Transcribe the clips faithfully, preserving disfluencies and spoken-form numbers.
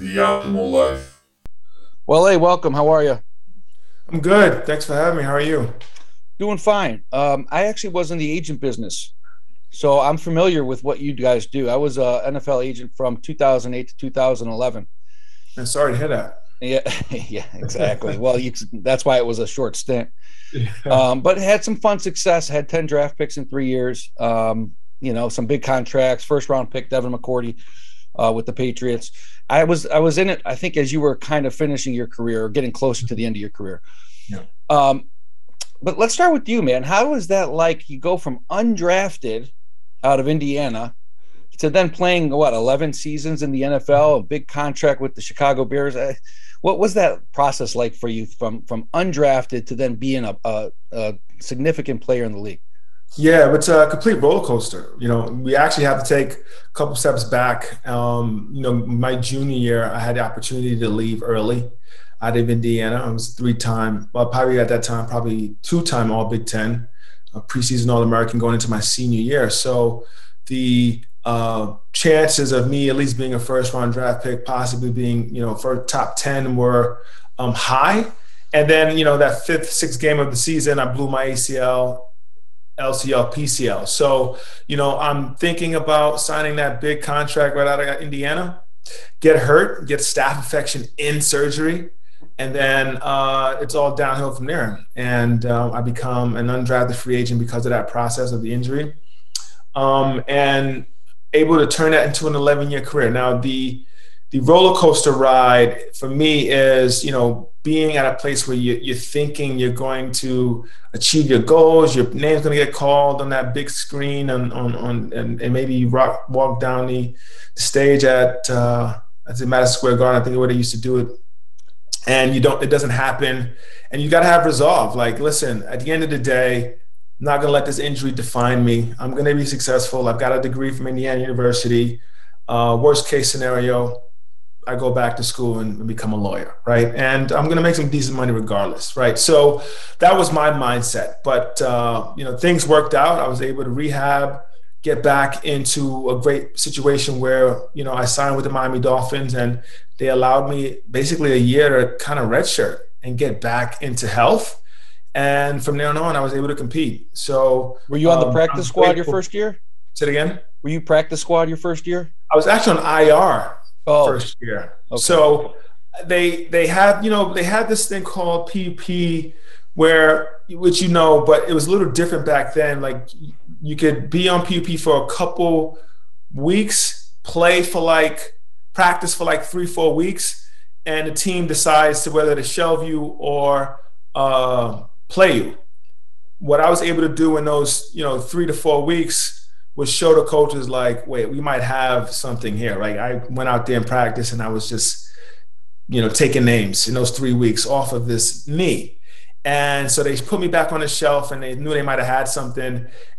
the optimal life. Well, hey, welcome. How are you? I'm good. Thanks for having me. How are you? Doing fine. Um, I actually was in the agent business, so I'm familiar with what you guys do. I was an N F L agent from two thousand eight to two thousand eleven. I'm sorry to hear that. Yeah, yeah, exactly. Well, you, that's why it was a short stint. Yeah. Um, but had some fun success. Had ten draft picks in three years. Um, you know, some big contracts. First round pick, Devin McCourty, uh, with the Patriots. I was I was in it, I think, as you were kind of finishing your career or getting closer to the end of your career. Yeah. Um, but let's start with you, man. How is that like? You go from undrafted out of Indiana to then playing, what, eleven seasons in the N F L, a big contract with the Chicago Bears. What was that process like for you from, from undrafted to then being a, a, a significant player in the league? Yeah, it's a complete roller coaster. You know, we actually have to take a couple steps back. Um, you know, my junior year, I had the opportunity to leave early out of Indiana. I was three-time, well, probably at that time, probably two-time All-Big Ten, a preseason All-American going into my senior year. So the Uh, chances of me at least being a first-round draft pick, possibly being, you know, for top ten were um, high. And then, you know, that fifth, sixth game of the season, I blew my A C L, L C L, P C L. So, you know, I'm thinking about signing that big contract right out of Indiana, get hurt, get staph infection in surgery, and then uh, it's all downhill from there. And uh, I become an undrafted free agent because of that process of the injury. Um, and able to turn that into an eleven-year career. Now, the the roller coaster ride for me is, you know, being at a place where you, you're thinking you're going to achieve your goals, your name's going to get called on that big screen, on on, on and, and maybe you rock, walk down the, the stage at uh, at the Madison Square Garden, I think, where they used to do it, and you don't, it doesn't happen, and you got to have resolve. Like, listen, at the end of the day, I'm not going to let this injury define me. I'm going to be successful. I've got a degree from Indiana University. Uh, worst case scenario, I go back to school and become a lawyer, right? And I'm going to make some decent money regardless, right? So that was my mindset. But, uh, you know, things worked out. I was able to rehab, get back into a great situation where, you know, I signed with the Miami Dolphins and they allowed me basically a year to kind of redshirt and get back into health. And from there on, I was able to compete. So, were you on the um, practice squad your first year? Say it again. Were you practice squad your first year? I was actually on I R oh. first year. Okay. So they they had you know they had this thing called P P, where which you know, but it was a little different back then. Like, you could be on P P for a couple weeks, play for like practice for like three four weeks, and the team decides to whether to shelve you or uh, play you. What I was able to do in those, you know, three to four weeks was show the coaches like, wait, we might have something here. Like, I went out there in practice and I was just, you know, taking names in those three weeks off of this knee. And so they put me back on the shelf and they knew they might've had something.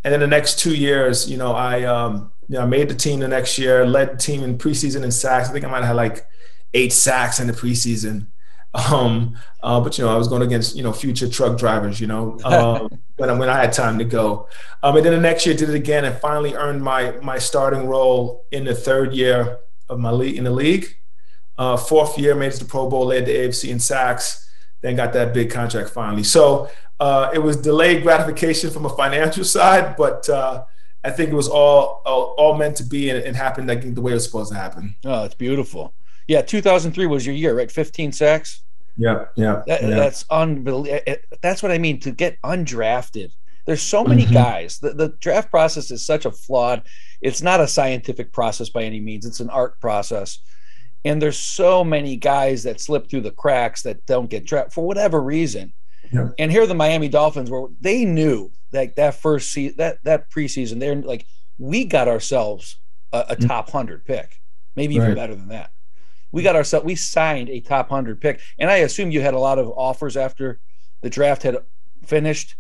And then the next two years, you know, I, um, you know, I made the team the next year, led the team in preseason in sacks. I think I might've had like eight sacks in the preseason. Um, uh, but, you know, I was going against, you know, future truck drivers, you know, um, when, when I had time to go. Um, and then the next year did it again and finally earned my my starting role in the third year of my league in the league. Uh, fourth year, made it to the Pro Bowl, led the A F C in sacks, then got that big contract finally. So uh, it was delayed gratification from a financial side, but uh, I think it was all, all, all meant to be and, and happened, I think, the way it was supposed to happen. Oh, it's beautiful. Yeah, two thousand three was your year, right? fifteen sacks. Yeah, yeah. That, yeah. That's unbelievable. That's what I mean, to get undrafted. There's so many mm-hmm. guys. The, the draft process is such a flawed. It's not a scientific process by any means. It's an art process. And there's so many guys that slip through the cracks that don't get drafted for whatever reason. Yeah. And here are the Miami Dolphins, where they knew that that first season, that, that preseason, they're like, we got ourselves a, a top one hundred pick, maybe even right. better than that. We got ourselves, we signed a top one hundred pick. And I assume you had a lot of offers after the draft had finished.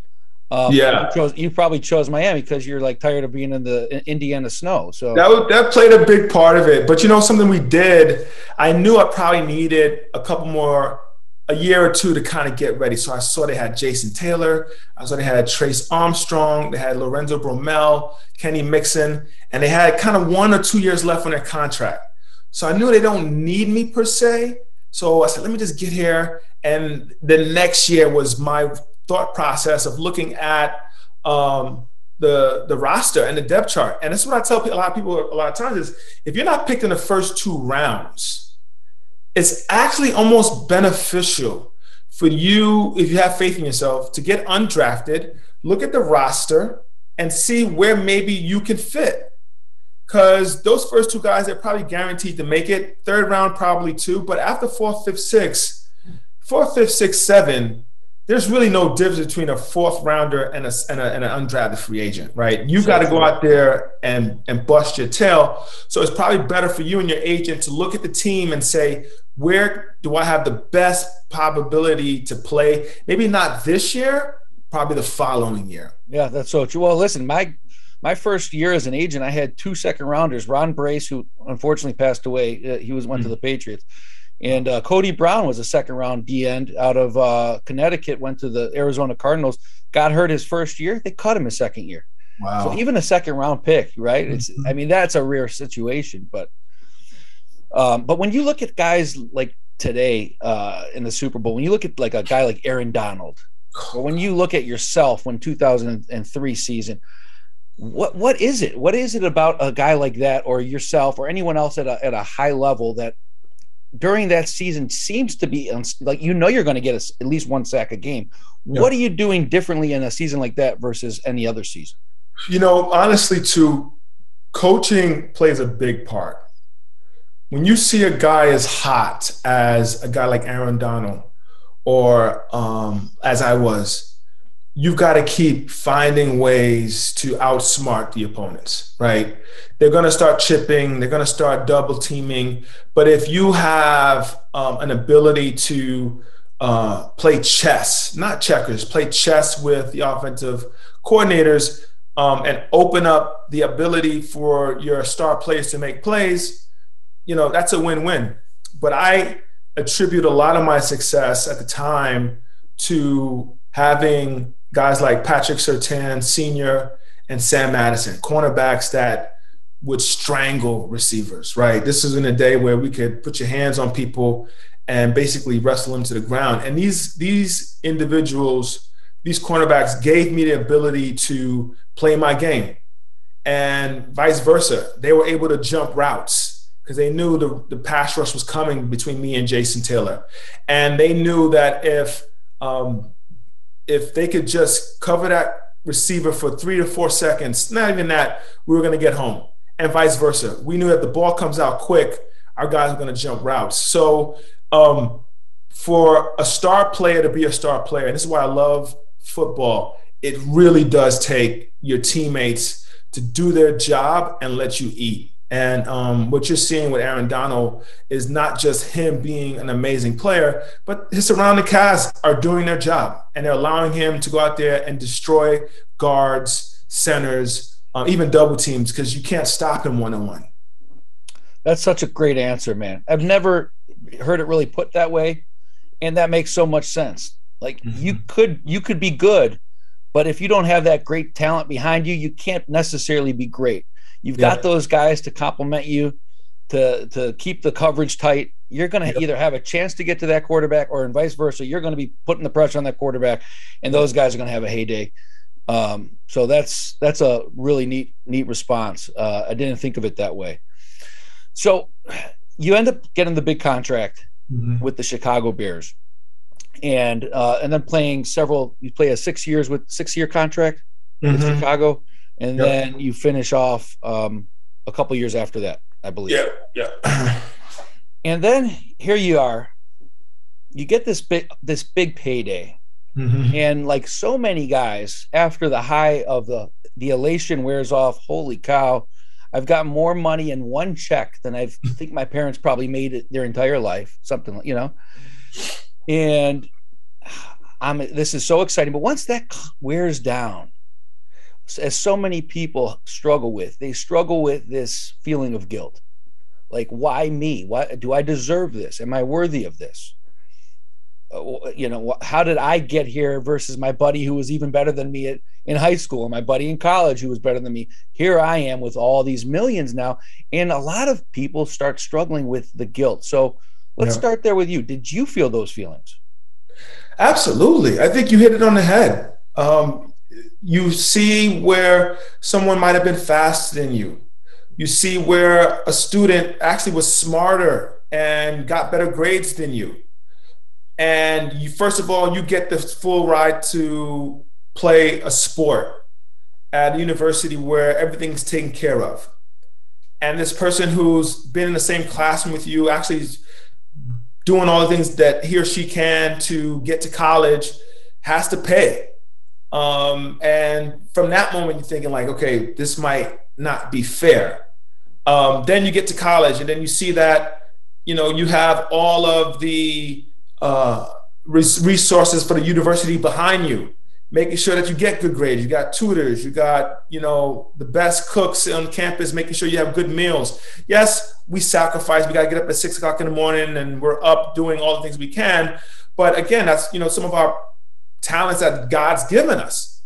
Um, yeah. You, chose, you probably chose Miami because you're like tired of being in the Indiana snow. So that, was, that played a big part of it. But you know, something we did, I knew I probably needed a couple more, a year or two to kind of get ready. So I saw they had Jason Taylor. I saw they had Trace Armstrong. They had Lorenzo Bromel, Kenny Mixon. And they had kind of one or two years left on their contract. So I knew they don't need me per se. So I said, let me just get here. And the next year was my thought process of looking at um, the, the roster and the depth chart. And that's what I tell a lot of people a lot of times is, if you're not picked in the first two rounds, it's actually almost beneficial for you, if you have faith in yourself, to get undrafted, look at the roster, and see where maybe you can fit. Because those first two guys, they're probably guaranteed to make it. Third round, probably two. But after fourth, fifth, sixth, fourth, fifth, sixth, seven, there's really no difference between a fourth rounder and a, and a, and an undrafted free agent, right? You've got to go out there and, and bust your tail. So it's probably better for you and your agent to look at the team and say, where do I have the best probability to play? Maybe not this year, probably the following year. Yeah, that's so true. Well, listen, my My first year as an agent, I had two second rounders, Ron Brace, who unfortunately passed away. Uh, he was went mm-hmm. to the Patriots. And uh, Cody Brown was a second round D end out of uh, Connecticut, went to the Arizona Cardinals, got hurt his first year. They cut him his second year. Wow. So even a second round pick, right? It's, mm-hmm. I mean, that's a rare situation. But um, but when you look at guys like today uh, in the Super Bowl, when you look at like a guy like Aaron Donald, or when you look at yourself when two thousand three season, What what is it? What is it about a guy like that, or yourself, or anyone else at a at a high level that during that season seems to be uns- like you know you're going to get a, at least one sack a game? Yeah. What are you doing differently in a season like that versus any other season? You know, honestly, too, coaching plays a big part. When you see a guy as hot as a guy like Aaron Donald, or um, as I was, you've got to keep finding ways to outsmart the opponents, right? They're going to start chipping. They're going to start double teaming. But if you have um, an ability to uh, play chess, not checkers, play chess with the offensive coordinators um, and open up the ability for your star players to make plays, you know, that's a win-win. But I attribute a lot of my success at the time to having guys like Patrick Surtain, Senior, and Sam Madison, cornerbacks that would strangle receivers, right? This is in a day where we could put your hands on people and basically wrestle them to the ground. And these these individuals, these cornerbacks, gave me the ability to play my game, and vice versa. They were able to jump routes because they knew the, the pass rush was coming between me and Jason Taylor. And they knew that if um, if they could just cover that receiver for three to four seconds, not even that, we were going to get home, and vice versa. We knew that the ball comes out quick, our guys are going to jump routes. So um, for a star player to be a star player, and this is why I love football, it really does take your teammates to do their job and let you eat. And um, what you're seeing with Aaron Donald is not just him being an amazing player, but his surrounding cast are doing their job, and they're allowing him to go out there and destroy guards, centers, um, even double teams, because you can't stop him one-on-one. That's such a great answer, man. I've never heard it really put that way, and that makes so much sense. Like mm-hmm. you could, you could be good, but if you don't have that great talent behind you, you can't necessarily be great. You've yeah. got those guys to compliment you, to to keep the coverage tight. You're going to yep. either have a chance to get to that quarterback, or and vice versa. You're going to be putting the pressure on that quarterback, and those guys are going to have a heyday. Um, so that's that's a really neat neat response. Uh, I didn't think of it that way. So you end up getting the big contract mm-hmm. with the Chicago Bears, and uh, and then playing several. You play a six years with six year contract mm-hmm. with Chicago. And yep. then you finish off um, a couple years after that, I believe. Yeah, yeah. And then here you are. You get this big, this big payday, mm-hmm. and like so many guys, after the high of the the elation wears off, holy cow, I've got more money in one check than I think my parents probably made it their entire life. Something like, you know, and I'm. This is so exciting, but once that wears down, as so many people struggle with, they struggle with this feeling of guilt. Like, why me? Why do I deserve this? Am I worthy of this? you know, how did I get here versus my buddy who was even better than me at, in high school, and my buddy in college who was better than me. Here I am with all these millions now. And a lot of people start struggling with the guilt. So let's yeah. start there with you. Did you feel those feelings? Absolutely. I think you hit it on the head. Um, you see where someone might have been faster than you. You see where a student actually was smarter and got better grades than you. And you, first of all, you get the full ride to play a sport at a university where everything's taken care of. And this person who's been in the same classroom with you actually is doing all the things that he or she can to get to college, has to pay. Um, and from that moment, you're thinking like, okay, this might not be fair. Um, then you get to college and then you see that, you know, you have all of the Uh, resources for the university behind you, making sure that you get good grades. You got tutors, you got, you know, the best cooks on campus, making sure you have good meals. Yes, we sacrifice. We got to get up at six o'clock in the morning and we're up doing all the things we can. But again, that's, you know, some of our talents that God's given us.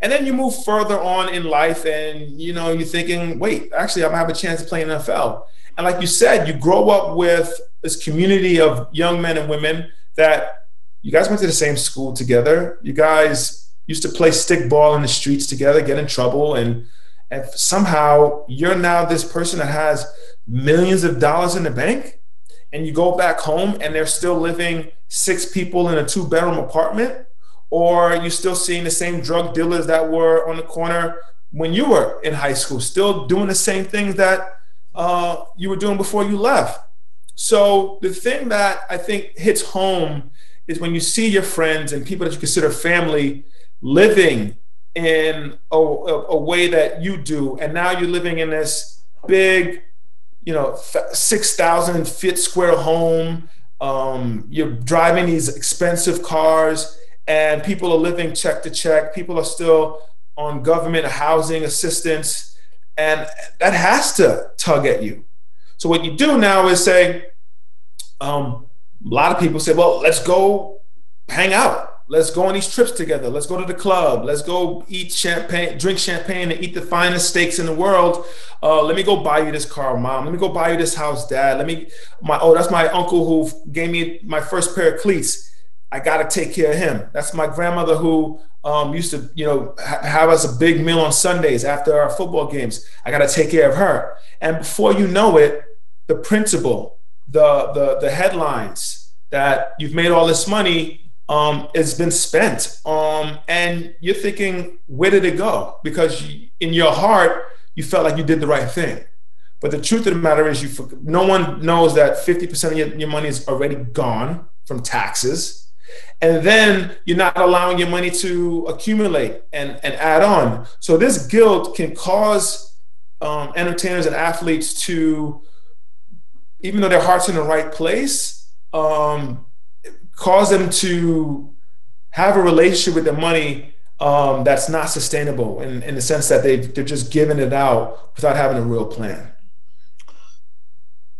And then you move further on in life and, you know, you're thinking, wait, actually, I'm gonna have a chance to play in the N F L. And like you said, you grow up with this community of young men and women that you guys went to the same school together. You guys used to play stickball in the streets together, get in trouble. And, and somehow you're now this person that has millions of dollars in the bank, and you go back home and they're still living six people in a two bedroom apartment, or you're still seeing the same drug dealers that were on the corner when you were in high school, still doing the same things that uh, you were doing before you left. So the thing that I think hits home is when you see your friends and people that you consider family living in a, a way that you do, and now you're living in this big, you know, six thousand foot square home. Um, you're driving these expensive cars, and people are living check to check. People are still on government housing assistance, and that has to tug at you. So what you do now is say, um, a lot of people say, well, let's go hang out. Let's go on these trips together. Let's go to the club. Let's go eat champagne, drink champagne and eat the finest steaks in the world. Uh, let me go buy you this car, Mom. Let me go buy you this house, Dad. Let me, my, oh, that's my uncle who gave me my first pair of cleats. I got to take care of him. That's my grandmother who um, used to, you know, ha- have us a big meal on Sundays after our football games. I got to take care of her. And before you know it, the principal, the, the the headlines that you've made all this money um, has been spent. Um, and you're thinking, where did it go? Because you, in your heart, you felt like you did the right thing. But the truth of the matter is, you no one knows that fifty percent of your, your money is already gone from taxes. And then you're not allowing your money to accumulate and, and add on. So this guilt can cause um, entertainers and athletes to, even though their heart's in the right place, um, cause them to have a relationship with their money um, that's not sustainable in, in the sense that they've, they're just giving it out without having a real plan.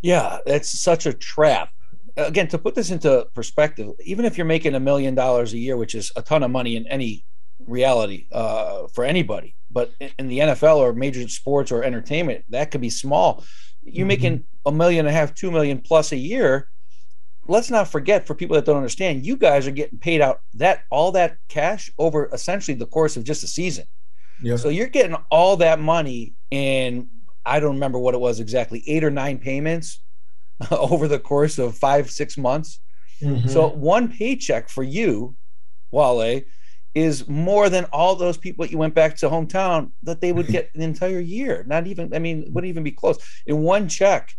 Yeah, that's such a trap. Again, to put this into perspective, even if you're making a million dollars a year, which is a ton of money in any reality uh, for anybody, but in the N F L or major sports or entertainment, that could be small. You're making a million and a half, two million plus a year. Let's not forget, for people that don't understand, you guys are getting paid out that all that cash over essentially the course of just a season. Yeah. So you're getting all that money in, I don't remember what it was exactly, eight or nine payments over the course of five, six months. Mm-hmm. So one paycheck for you, Wale, is more than all those people that you went back to hometown that they would get an entire year. Not even, I mean, wouldn't even be close. In one check,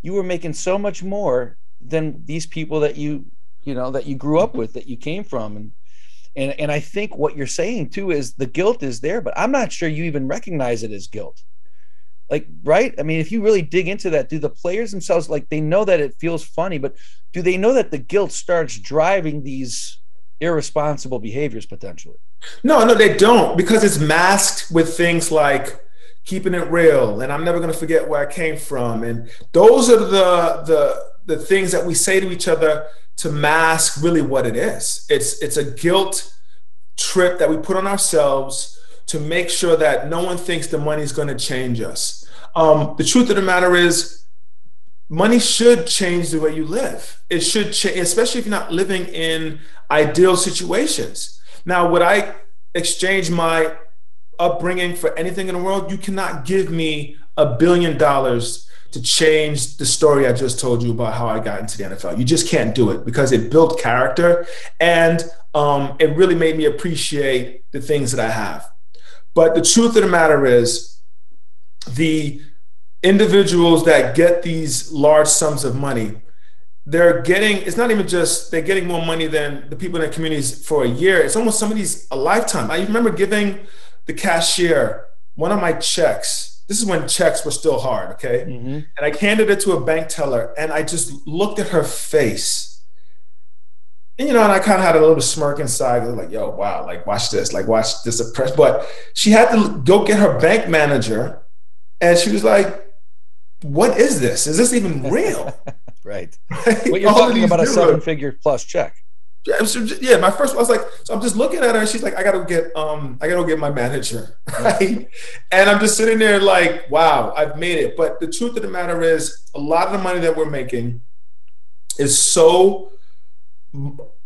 you were making so much more than these people that you, you know, that you grew up with, that you came from. And, and, and I think what you're saying too is the guilt is there, but I'm not sure you even recognize it as guilt. Like, right? I mean, if you really dig into that, do the players themselves, like, they know that it feels funny, but do they know that the guilt starts driving these irresponsible behaviors potentially? No, no, they don't, because it's masked with things like keeping it real and I'm never going to forget where I came from. And those are the the the things that we say to each other to mask really what it is. It's, it's a guilt trip that we put on ourselves to make sure that no one thinks the money's going to change us. Um, the truth of the matter is, money should change the way you live. It should change, especially if you're not living in ideal situations. Now, would I exchange my upbringing for anything in the world? You cannot give me a billion dollars to change the story I just told you about how I got into the N F L. You just can't do it, because it built character, and um, it really made me appreciate the things that I have. But the truth of the matter is, the individuals that get these large sums of money, they're getting, it's not even just, they're getting more money than the people in their communities for a year. It's almost somebody's a lifetime. I remember giving the cashier one of my checks. This is when checks were still hard, okay? Mm-hmm. And I handed it to a bank teller, and I just looked at her face. And, you know, and I kind of had a little smirk inside. I was like, yo, wow, like, watch this. Like, watch this oppress. But she had to go get her bank manager, and she was like, what is this? Is this even real? Right. Right? Well, you're all talking about a seven-figure plus check. Yeah, yeah, my first one, I was like, so I'm just looking at her, and she's like, I gotta get, um, I gotta get my manager, right? And I'm just sitting there like, wow, I've made it. But the truth of the matter is, a lot of the money that we're making is so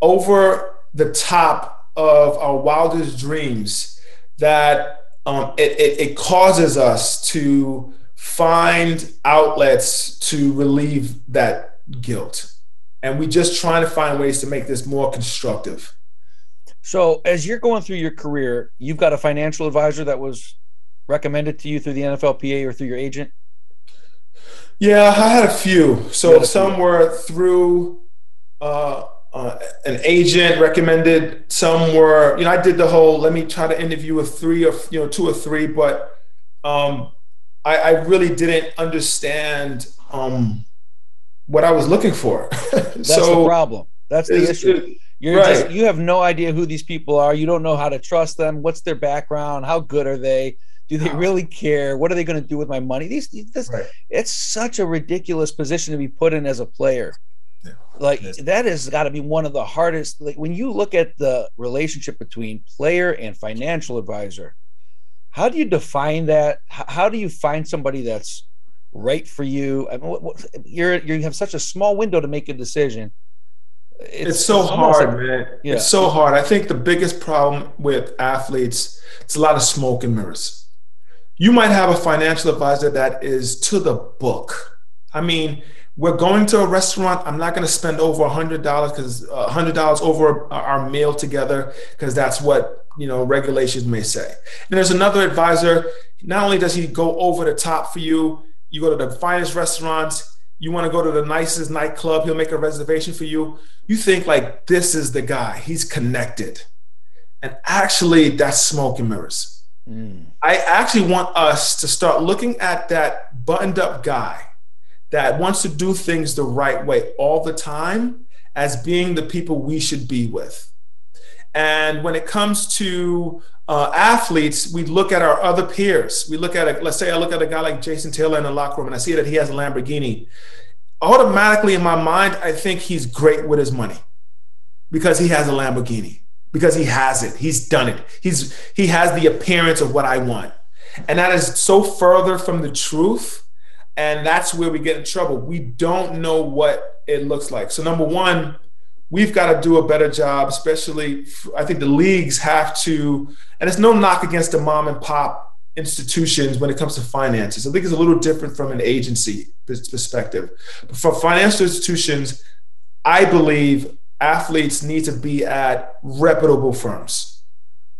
over the top of our wildest dreams that um, it, it, it causes us to find outlets to relieve that guilt. And we're just trying to find ways to make this more constructive. So as you're going through your career, you've got a financial advisor that was recommended to you through the N F L P A or through your agent? Yeah, I had a few. So some few. were through uh, uh, an agent recommended. Some were, you know, I did the whole, let me try to interview with three or, you know, two or three, but um, I, I really didn't understand um what I was looking for. That's so, the problem. That's the issue. You're right. Just, you have no idea who these people are. You don't know how to trust them. What's their background? How good are they? Do they really care? What are they going to do with my money? These, this, right. It's such a ridiculous position to be put in as a player. Yeah. Like that has got to be one of the hardest. Like when you look at the relationship between player and financial advisor, how do you define that? How do you find somebody that's right for you? I mean, what, what, you're you have such a small window to make a decision. It's, it's so it's hard, like, man. Yeah. It's so hard. I think the biggest problem with athletes, it's a lot of smoke and mirrors. You might have a financial advisor that is to the book. I mean, we're going to a restaurant. I'm not going to spend over a hundred dollars because a hundred dollars over our meal together, because that's what, you know, regulations may say. And there's another advisor. Not only does he go over the top for you, you go to the finest restaurants, you want to go to the nicest nightclub, he'll make a reservation for you. You think like, this is the guy, he's connected. And actually that's smoke and mirrors. Mm. I actually want us to start looking at that buttoned up guy that wants to do things the right way all the time as being the people we should be with. And when it comes to Uh, athletes, we look at our other peers. We look at, a, let's say I look at a guy like Jason Taylor in the locker room and I see that he has a Lamborghini. Automatically in my mind, I think he's great with his money because he has a Lamborghini, because he has it, he's done it. He's, he has the appearance of what I want. And that is so further from the truth. And that's where we get in trouble. We don't know what it looks like. So number one, we've got to do a better job, especially I think the leagues have to, and it's no knock against the mom and pop institutions when it comes to finances. I think it's a little different from an agency perspective. But for financial institutions, I believe athletes need to be at reputable firms,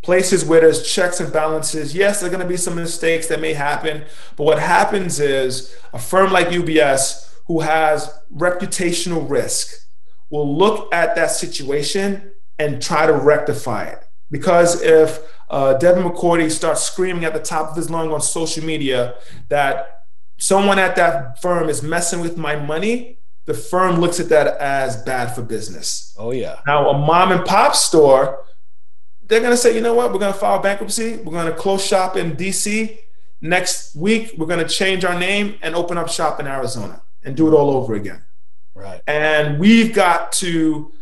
places where there's checks and balances. Yes, there are going to be some mistakes that may happen, but what happens is a firm like U B S, who has reputational risk, will look at that situation and try to rectify it. Because if uh, Devin McCourty starts screaming at the top of his lung on social media that someone at that firm is messing with my money, the firm looks at that as bad for business. Oh yeah. Now a mom and pop store, they're gonna say, you know what, we're gonna file bankruptcy, we're gonna close shop in D C, next week we're gonna change our name and open up shop in Arizona and do it all over again. Right. And we've got to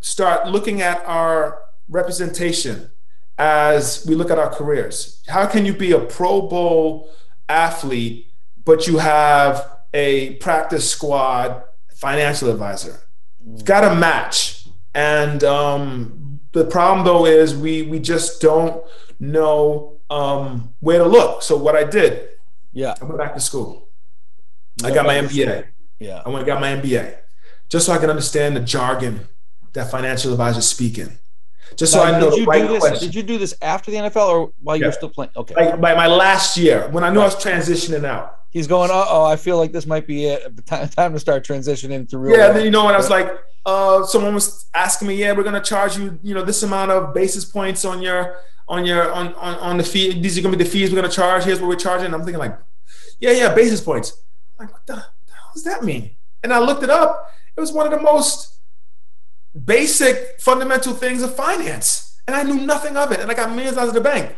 start looking at our representation as we look at our careers. How can you be a Pro Bowl athlete, but you have a practice squad financial advisor? It's got to match. And um, the problem, though, is we we just don't know um, where to look. So what I did, yeah, I went back to school. I got my M B A. Yeah, I went and got my M B A just so I can understand the jargon that financial advisors speak in. Just so now, I know the right question. Did you do this after the N F L or while yeah. you were still playing? Okay. Like, by my last year, when I knew right. I was transitioning out. He's going, uh-oh, I feel like this might be it. Time to start transitioning through. Yeah, and then, you know, and I was like, uh, someone was asking me, yeah, we're going to charge you, you know, this amount of basis points on your, on your, on, on, on the fee. These are going to be the fees we're going to charge. Here's what we're charging. And I'm thinking like, yeah, yeah, basis points. I'm like, what the, what the hell does that mean? And I looked it up. It was one of the most basic fundamental things of finance, and I knew nothing of it, and I got millions out of the bank.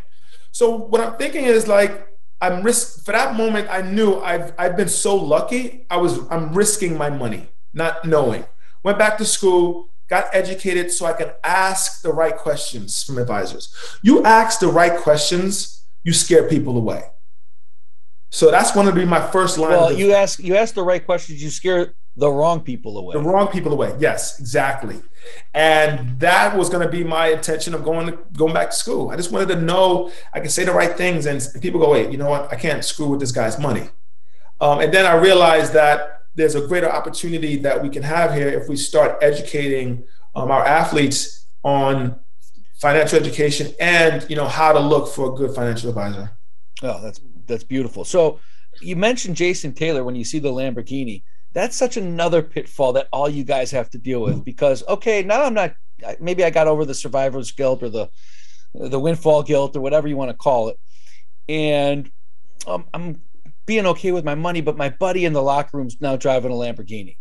So what I'm thinking is like, I'm risk for that moment. I knew I've I've been so lucky. I was I'm risking my money, not knowing. Went back to school, got educated, so I could ask the right questions from advisors. You ask the right questions, you scare people away. So that's going to be my first line. Well, of you ask you ask the right questions, you scare the wrong people away. The wrong people away. Yes, exactly. And that was going to be my intention of going going back to school. I just wanted to know I could say the right things, and people go, "Wait, you know what? I can't screw with this guy's money." Um, and then I realized that there's a greater opportunity that we can have here if we start educating um, our athletes on financial education and you know how to look for a good financial advisor. Oh, that's that's beautiful. So you mentioned Jason Taylor when you see the Lamborghini. That's such another pitfall that all you guys have to deal with, because, okay, now I'm not, maybe I got over the survivor's guilt or the the windfall guilt or whatever you want to call it. And um, I'm being okay with my money, but my buddy in the locker room's now driving a Lamborghini.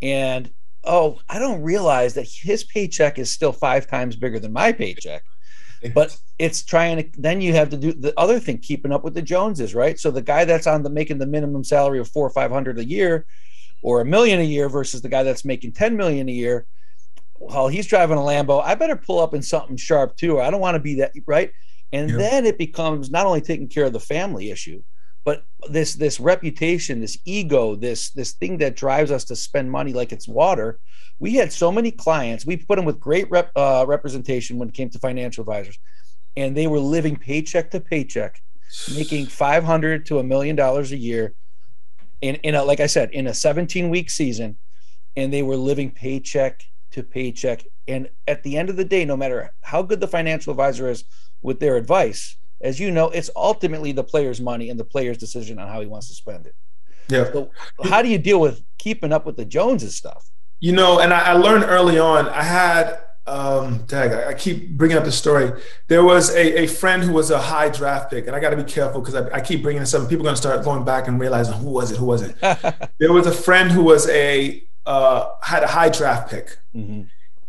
And, oh, I don't realize that his paycheck is still five times bigger than my paycheck. But it's trying to, then you have to do the other thing, keeping up with the Joneses, right? So the guy that's on the making the minimum salary of four or five hundred a year or a million a year versus the guy that's making ten million a year, well, he's driving a Lambo. I better pull up in something sharp too, or I don't want to be that, right? And yeah. then it becomes not only taking care of the family issue, but this this reputation, this ego, this this thing that drives us to spend money like it's water. We had so many clients. We put them with great rep, uh, representation when it came to financial advisors, and they were living paycheck to paycheck, making five hundred to a million dollars a year in, in a, like I said, in a seventeen-week season, and they were living paycheck to paycheck. And at the end of the day, no matter how good the financial advisor is with their advice, as you know, it's ultimately the player's money and the player's decision on how he wants to spend it. Yeah. So how do you deal with keeping up with the Joneses stuff? You know, and I, I learned early on, I had, um, dang, I, I keep bringing up the story. There was a, a friend who was a high draft pick, and I got to be careful because I, I keep bringing this up. People are going to start going back and realizing who was it, who was it. There was a friend who was a, uh, had a high draft pick, mm-hmm.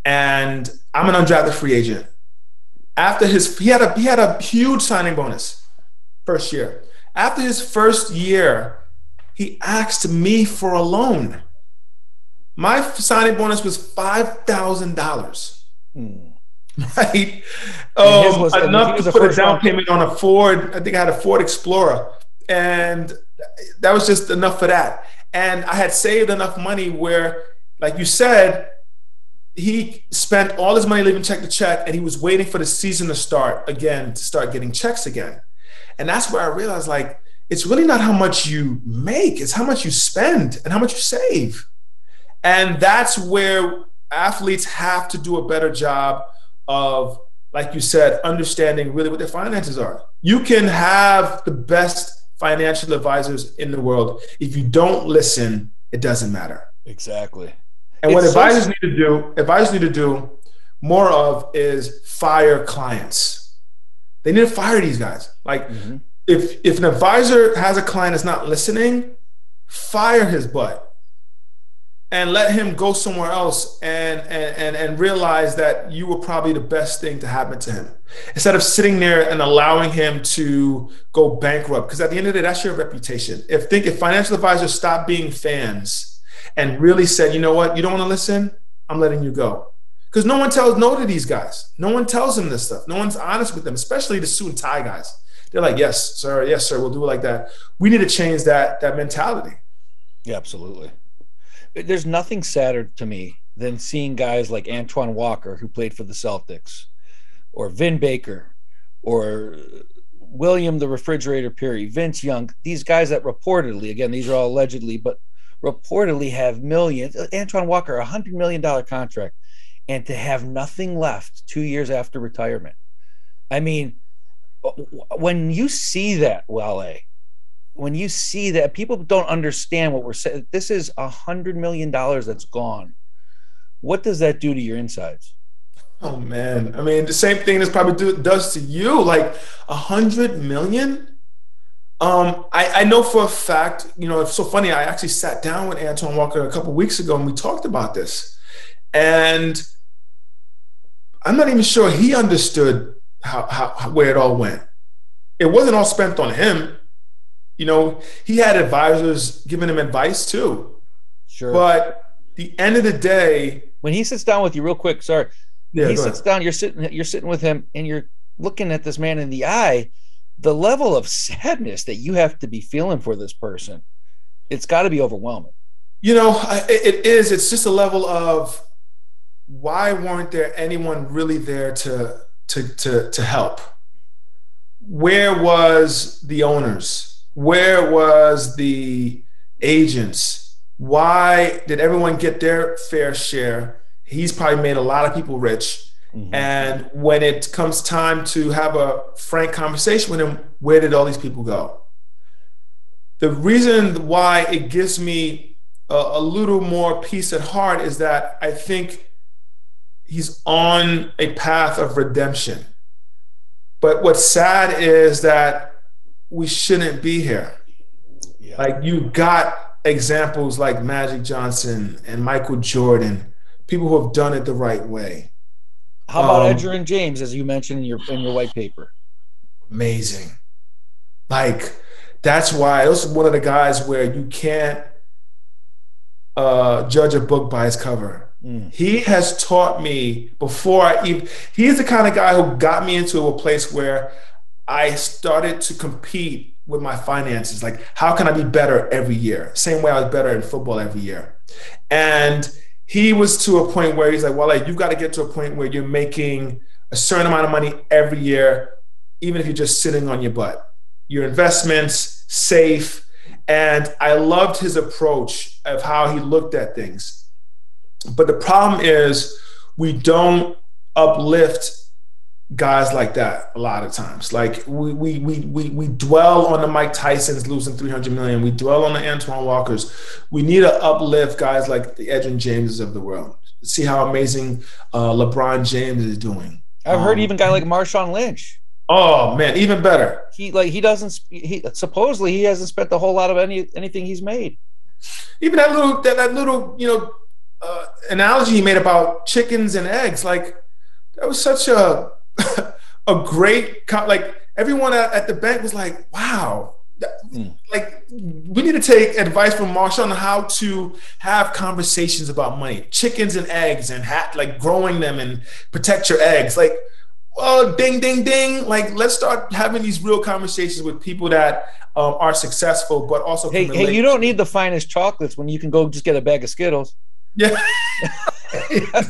and I'm an undrafted free agent. After his, he had a he had a huge signing bonus first year. After his first year, he asked me for a loan. My signing bonus was five thousand dollars. Mm. Right? Um, was, enough to put a down payment on a Ford. I think I had a Ford Explorer. And that was just enough for that. And I had saved enough money where, like you said, he spent all his money living check to check, and he was waiting for the season to start again, to start getting checks again. And that's where I realized, like, it's really not how much you make, it's how much you spend and how much you save. And that's where athletes have to do a better job of, like you said, understanding really what their finances are. You can have the best financial advisors in the world. If you don't listen, it doesn't matter. Exactly. And what advisors need to do, advisors need to do more of is fire clients. They need to fire these guys. Like mm-hmm. if, if an advisor has a client that's not listening, fire his butt and let him go somewhere else and, and, and, and realize that you were probably the best thing to happen to him. Instead of sitting there and allowing him to go bankrupt. Because at the end of the day, that's your reputation. If think if financial advisors stop being fans and really said, you know what, you don't want to listen? I'm letting you go. Because no one tells no to these guys. No one tells them this stuff. No one's honest with them, especially the suit and tie guys. They're like, yes, sir. Yes, sir. We'll do it like that. We need to change that, that mentality. Yeah, absolutely. There's nothing sadder to me than seeing guys like Antoine Walker, who played for the Celtics, or Vin Baker, or William the Refrigerator Perry, Vince Young, these guys that reportedly, again, these are all allegedly, but reportedly have millions. Antoine Walker, a one hundred million dollars contract, and to have nothing left two years after retirement. I mean, when you see that, Wale, when you see that, people don't understand what we're saying. This is one hundred million dollars that's gone. What does that do to your insides? Oh, man. I mean, the same thing this probably do, does to you. Like, one hundred million dollars? Um, I, I know for a fact, you know, it's so funny. I actually sat down with Antoine Walker a couple of weeks ago, and we talked about this. And I'm not even sure he understood how, how where it all went. It wasn't all spent on him. You know, he had advisors giving him advice, too. Sure. But the end of the day, when he sits down with you, real quick, sorry, yeah, he sits ahead. down. You're sitting, you're sitting with him, and you're looking at this man in the eye. The level of sadness that you have to be feeling for this person, it's got to be overwhelming. You know, it, it is. It's just a level of, why weren't there anyone really there to to to to help? Where was the owners? Where was the agents? Why did everyone get their fair share? He's probably made a lot of people rich. Mm-hmm. And when it comes time to have a frank conversation with him, where did all these people go? The reason why it gives me a, a little more peace at heart is that I think he's on a path of redemption. But what's sad is that we shouldn't be here. Yeah. Like, you got examples like Magic Johnson and Michael Jordan, people who have done it the right way. How about um, Edgerrin James, as you mentioned in your in your white paper? Amazing. Like, that's why this is one of the guys where you can't uh, judge a book by its cover. Mm. He has taught me before I even. He's the kind of guy who got me into a place where I started to compete with my finances. Like, how can I be better every year? Same way I was better in football every year. And he was to a point where he's like, well, like, you've got to get to a point where you're making a certain amount of money every year, even if you're just sitting on your butt. Your investments, safe. And I loved his approach of how he looked at things. But the problem is, we don't uplift guys like that a lot of times. Like, we we we we we dwell on the Mike Tysons losing three hundred million. We dwell on the Antoine Walkers. We need to uplift guys like the Edgerrin Jameses of the world. See how amazing uh, LeBron James is doing. I've um, heard even a guy like Marshawn Lynch. Oh man, even better. He like he doesn't. He supposedly he hasn't spent a whole lot of any anything he's made. Even that little that, that little you know uh, analogy he made about chickens and eggs. Like, that was such a a great, like, everyone at the bank was like, wow, like, we need to take advice from Marshall on how to have conversations about money, chickens and eggs, and ha- like growing them and protect your eggs. Like, well, ding, ding, ding. Like, let's start having these real conversations with people that um, are successful, but also. Hey, hey, you don't need the finest chocolates when you can go just get a bag of Skittles. Yeah.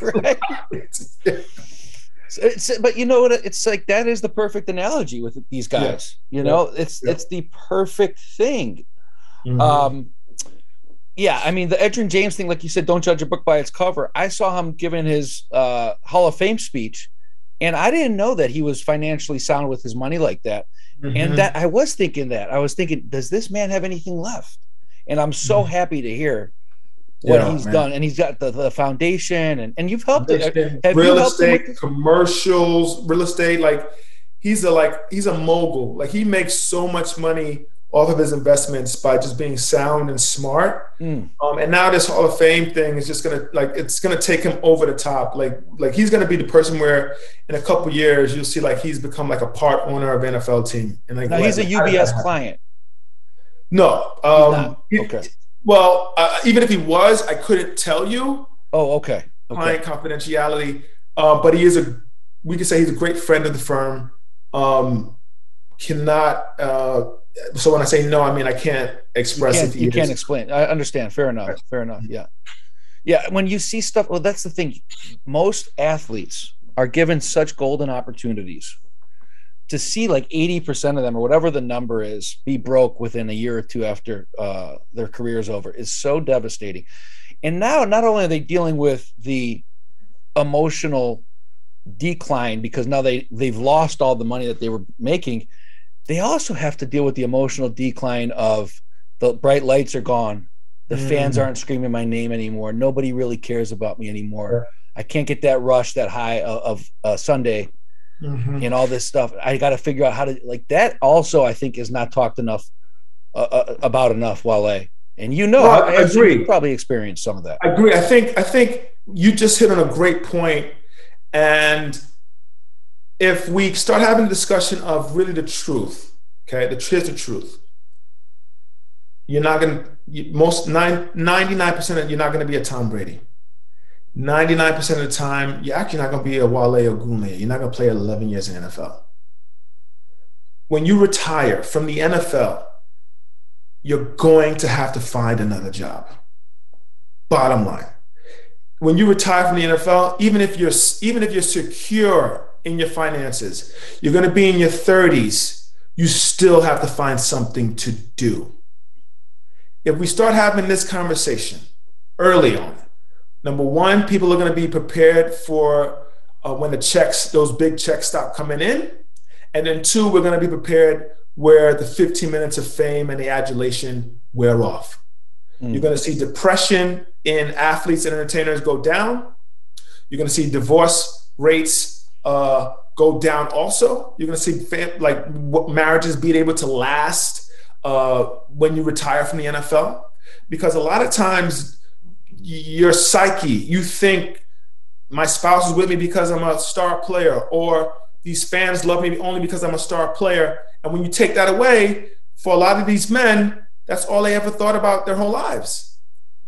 Right. It's, but you know what? It's like, that is the perfect analogy with these guys. Yeah. You know, yeah. it's yeah. it's the perfect thing. Mm-hmm. Um, yeah, I mean, the Edgerrin James thing, like you said, don't judge a book by its cover. I saw him giving his uh, Hall of Fame speech, and I didn't know that he was financially sound with his money like that. Mm-hmm. And that I was thinking that. I was thinking, does this man have anything left? And I'm so mm-hmm. happy to hear what yeah, he's man. done, and he's got the, the foundation, and, and you've helped it. Have real you helped estate, commercials, real estate. Like, he's a like he's a mogul. Like, he makes so much money off of his investments by just being sound and smart. Mm. Um, and now this Hall of Fame thing is just gonna like it's gonna take him over the top. Like like he's gonna be the person where in a couple years you'll see like he's become like a part owner of an N F L team. And like now he's a U B S client. No, um, he's not. Okay. Well, uh, even if he was, I couldn't tell you. Oh, okay. okay. Client confidentiality. Uh, but he is a, we can say he's a great friend of the firm. Um, cannot, uh, so when I say no, I mean, I can't express it. You can't explain. I understand. Fair enough. Right. Fair enough. Yeah. Yeah. When you see stuff, well, that's the thing. Most athletes are given such golden opportunities. To see like eighty percent of them or whatever the number is be broke within a year or two after uh, their career is over is so devastating. And now not only are they dealing with the emotional decline because now they, they've lost all the money that they were making, they also have to deal with the emotional decline of the bright lights are gone. The mm. fans aren't screaming my name anymore. Nobody really cares about me anymore. Yeah. I can't get that rush, that high of, of uh, Sunday. Mm-hmm. And all this stuff, I got to figure out how to like that. Also, I think is not talked enough uh, uh, about enough, Wale. And you know, no, I, I agree. You probably experienced some of that. I agree. I think I think you just hit on a great point. And if we start having a discussion of really the truth, okay, the here's the truth. You're not going to you, most nine, ninety-nine percent of you're not going to be a Tom Brady. ninety-nine percent of the time, you're actually not going to be a Wale Ogunleye. You're not going to play eleven years in the N F L. When you retire from the N F L, you're going to have to find another job. Bottom line. When you retire from the N F L, even if you're, even if you're secure in your finances, you're going to be in your thirties, you still have to find something to do. If we start having this conversation early on, number one, people are going to be prepared for uh, when the checks, those big checks stop coming in. And then two, we're going to be prepared where the fifteen minutes of fame and the adulation wear off. Mm. You're going to see depression in athletes and entertainers go down. You're going to see divorce rates uh, go down also. You're going to see fam- like w- marriages being able to last uh, when you retire from the N F L. Because a lot of times, your psyche, you think my spouse is with me because I'm a star player, or these fans love me only because I'm a star player. And when you take that away, for a lot of these men, that's all they ever thought about their whole lives.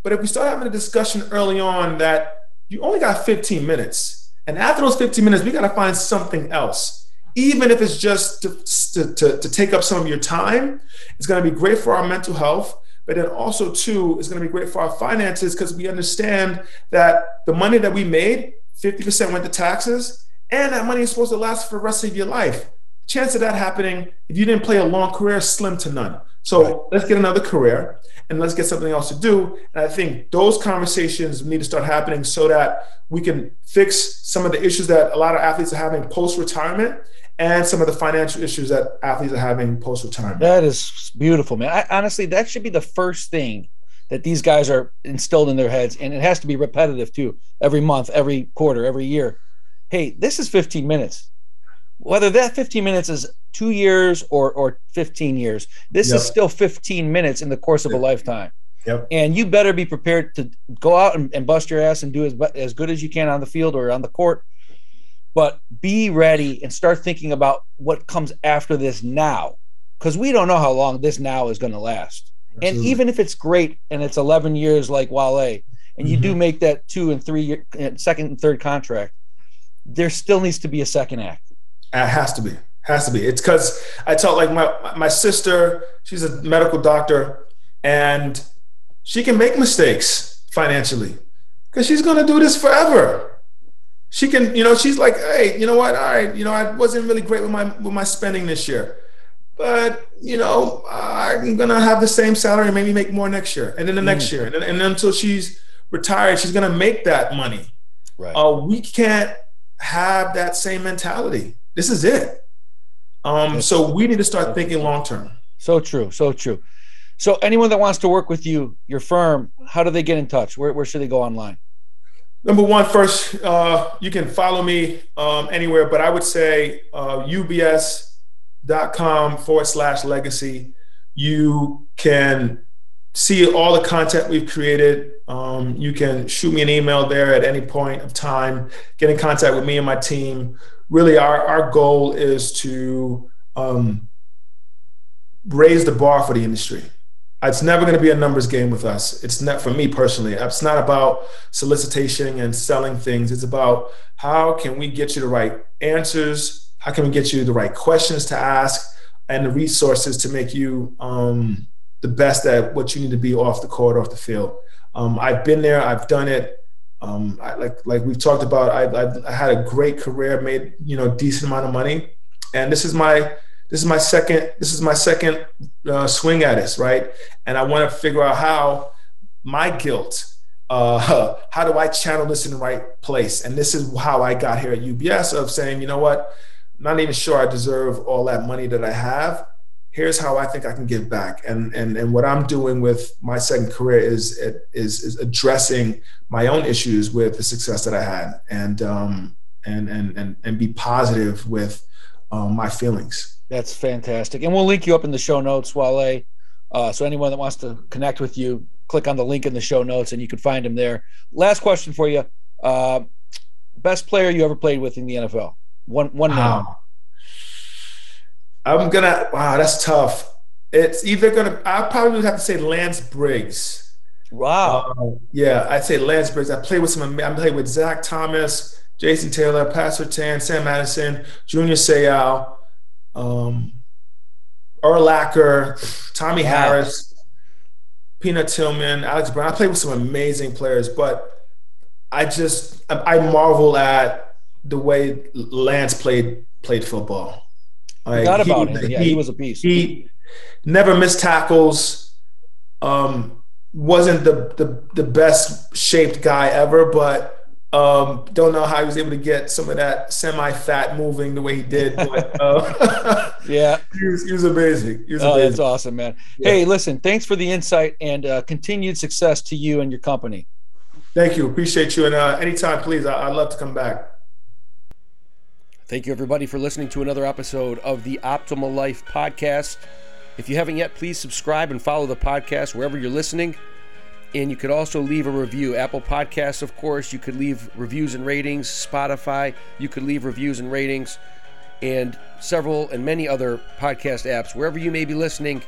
But if we start having a discussion early on that you only got fifteen minutes, and after those fifteen minutes, we got to find something else. Even if it's just to, to, to, to take up some of your time, it's going to be great for our mental health. But then also, too, it's going to be great for our finances because we understand that the money that we made, fifty percent went to taxes, and that money is supposed to last for the rest of your life. Chance of that happening, if you didn't play a long career, slim to none. So right. Let's get another career, and let's get something else to do. And I think those conversations need to start happening so that we can fix some of the issues that a lot of athletes are having post-retirement, and some of the financial issues that athletes are having post-retirement. That is beautiful, man. I, honestly, that should be the first thing that these guys are instilled in their heads, and it has to be repetitive too, every month, every quarter, every year. Hey, this is fifteen minutes. Whether that fifteen minutes is two years or, or fifteen years, this yep. is still fifteen minutes in the course of a lifetime. Yep. And you better be prepared to go out and, and bust your ass and do as, as good as you can on the field or on the court. But be ready and start thinking about what comes after this now, because we don't know how long this now is going to last. Absolutely. And even if it's great and it's eleven years like Wale, and mm-hmm. you do make that two and three year, second and third contract, there still needs to be a second act. It has to be. It has to be. It's because I tell like my my sister, she's a medical doctor, and she can make mistakes financially because she's going to do this forever. She can, you know, she's like, hey, you know what? All right, you know, I wasn't really great with my with my spending this year, but you know, I'm gonna have the same salary and maybe make more next year, and then the next mm-hmm. year, and then, and then until she's retired, she's gonna make that money. Right. Uh, we can't have that same mentality. This is it. Um, so we need to start thinking long term. So true. So true. So anyone that wants to work with you, your firm, how do they get in touch? Where where should they go online? Number one, first, uh, you can follow me um, anywhere, but I would say uh, U B S dot com forward slash legacy. You can see all the content we've created. Um, you can shoot me an email there at any point of time. Get in contact with me and my team. Really, our, our goal is to um, raise the bar for the industry. It's never going to be a numbers game with us. It's not, for me personally, it's not about solicitation and selling things. It's about how can we get you the right answers? How can we get you the right questions to ask and the resources to make you um, the best at what you need to be off the court, off the field? Um, I've been there. I've done it. Um, I, like like we've talked about, I, I, I had a great career, made you know decent amount of money, and this is my this is my second this is my second uh, swing at this, right? And I want to figure out how my guilt, uh, how do I channel this in the right place? And this is how I got here at U B S of saying, you know what, I'm not even sure I deserve all that money that I have. Here's how I think I can give back. And, and, and what I'm doing with my second career is, is, is addressing my own issues with the success that I had, and, um, and, and, and, and be positive with um, my feelings. That's fantastic. And we'll link you up in the show notes, Wale. Uh, so anyone that wants to connect with you, click on the link in the show notes and you can find him there. Last question for you. Uh, best player you ever played with in the N F L? One, one wow. name. I'm gonna, wow, that's tough. It's either gonna, I probably would have to say Lance Briggs. Wow. Um, yeah, I'd say Lance Briggs. I played with some, I played with Zach Thomas, Jason Taylor, Pat Surtain, Sam Madison, Junior Seau, um, Urlacher, Tommy wow. Harris, Peanut Tillman, Alex Brown. I played with some amazing players, but I just, I, I marvel at the way Lance played played football. Like, Not about he, him. Yeah, he, he was a beast. He never missed tackles. Um, wasn't the, the the best shaped guy ever, but um, don't know how he was able to get some of that semi-fat moving the way he did. But, uh, yeah, he was, he was amazing. He was oh, amazing. That's awesome, man. Yeah. Hey, listen, thanks for the insight and uh, continued success to you and your company. Thank you. Appreciate you. And uh, anytime, please. I, I'd love to come back. Thank you, everybody, for listening to another episode of the Optimal Life Podcast. If you haven't yet, please subscribe and follow the podcast wherever you're listening. And you could also leave a review. Apple Podcasts, of course. You could leave reviews and ratings. Spotify, you could leave reviews and ratings. And several and many other podcast apps. Wherever you may be listening,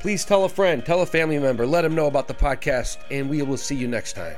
please tell a friend, tell a family member, let them know about the podcast, and we will see you next time.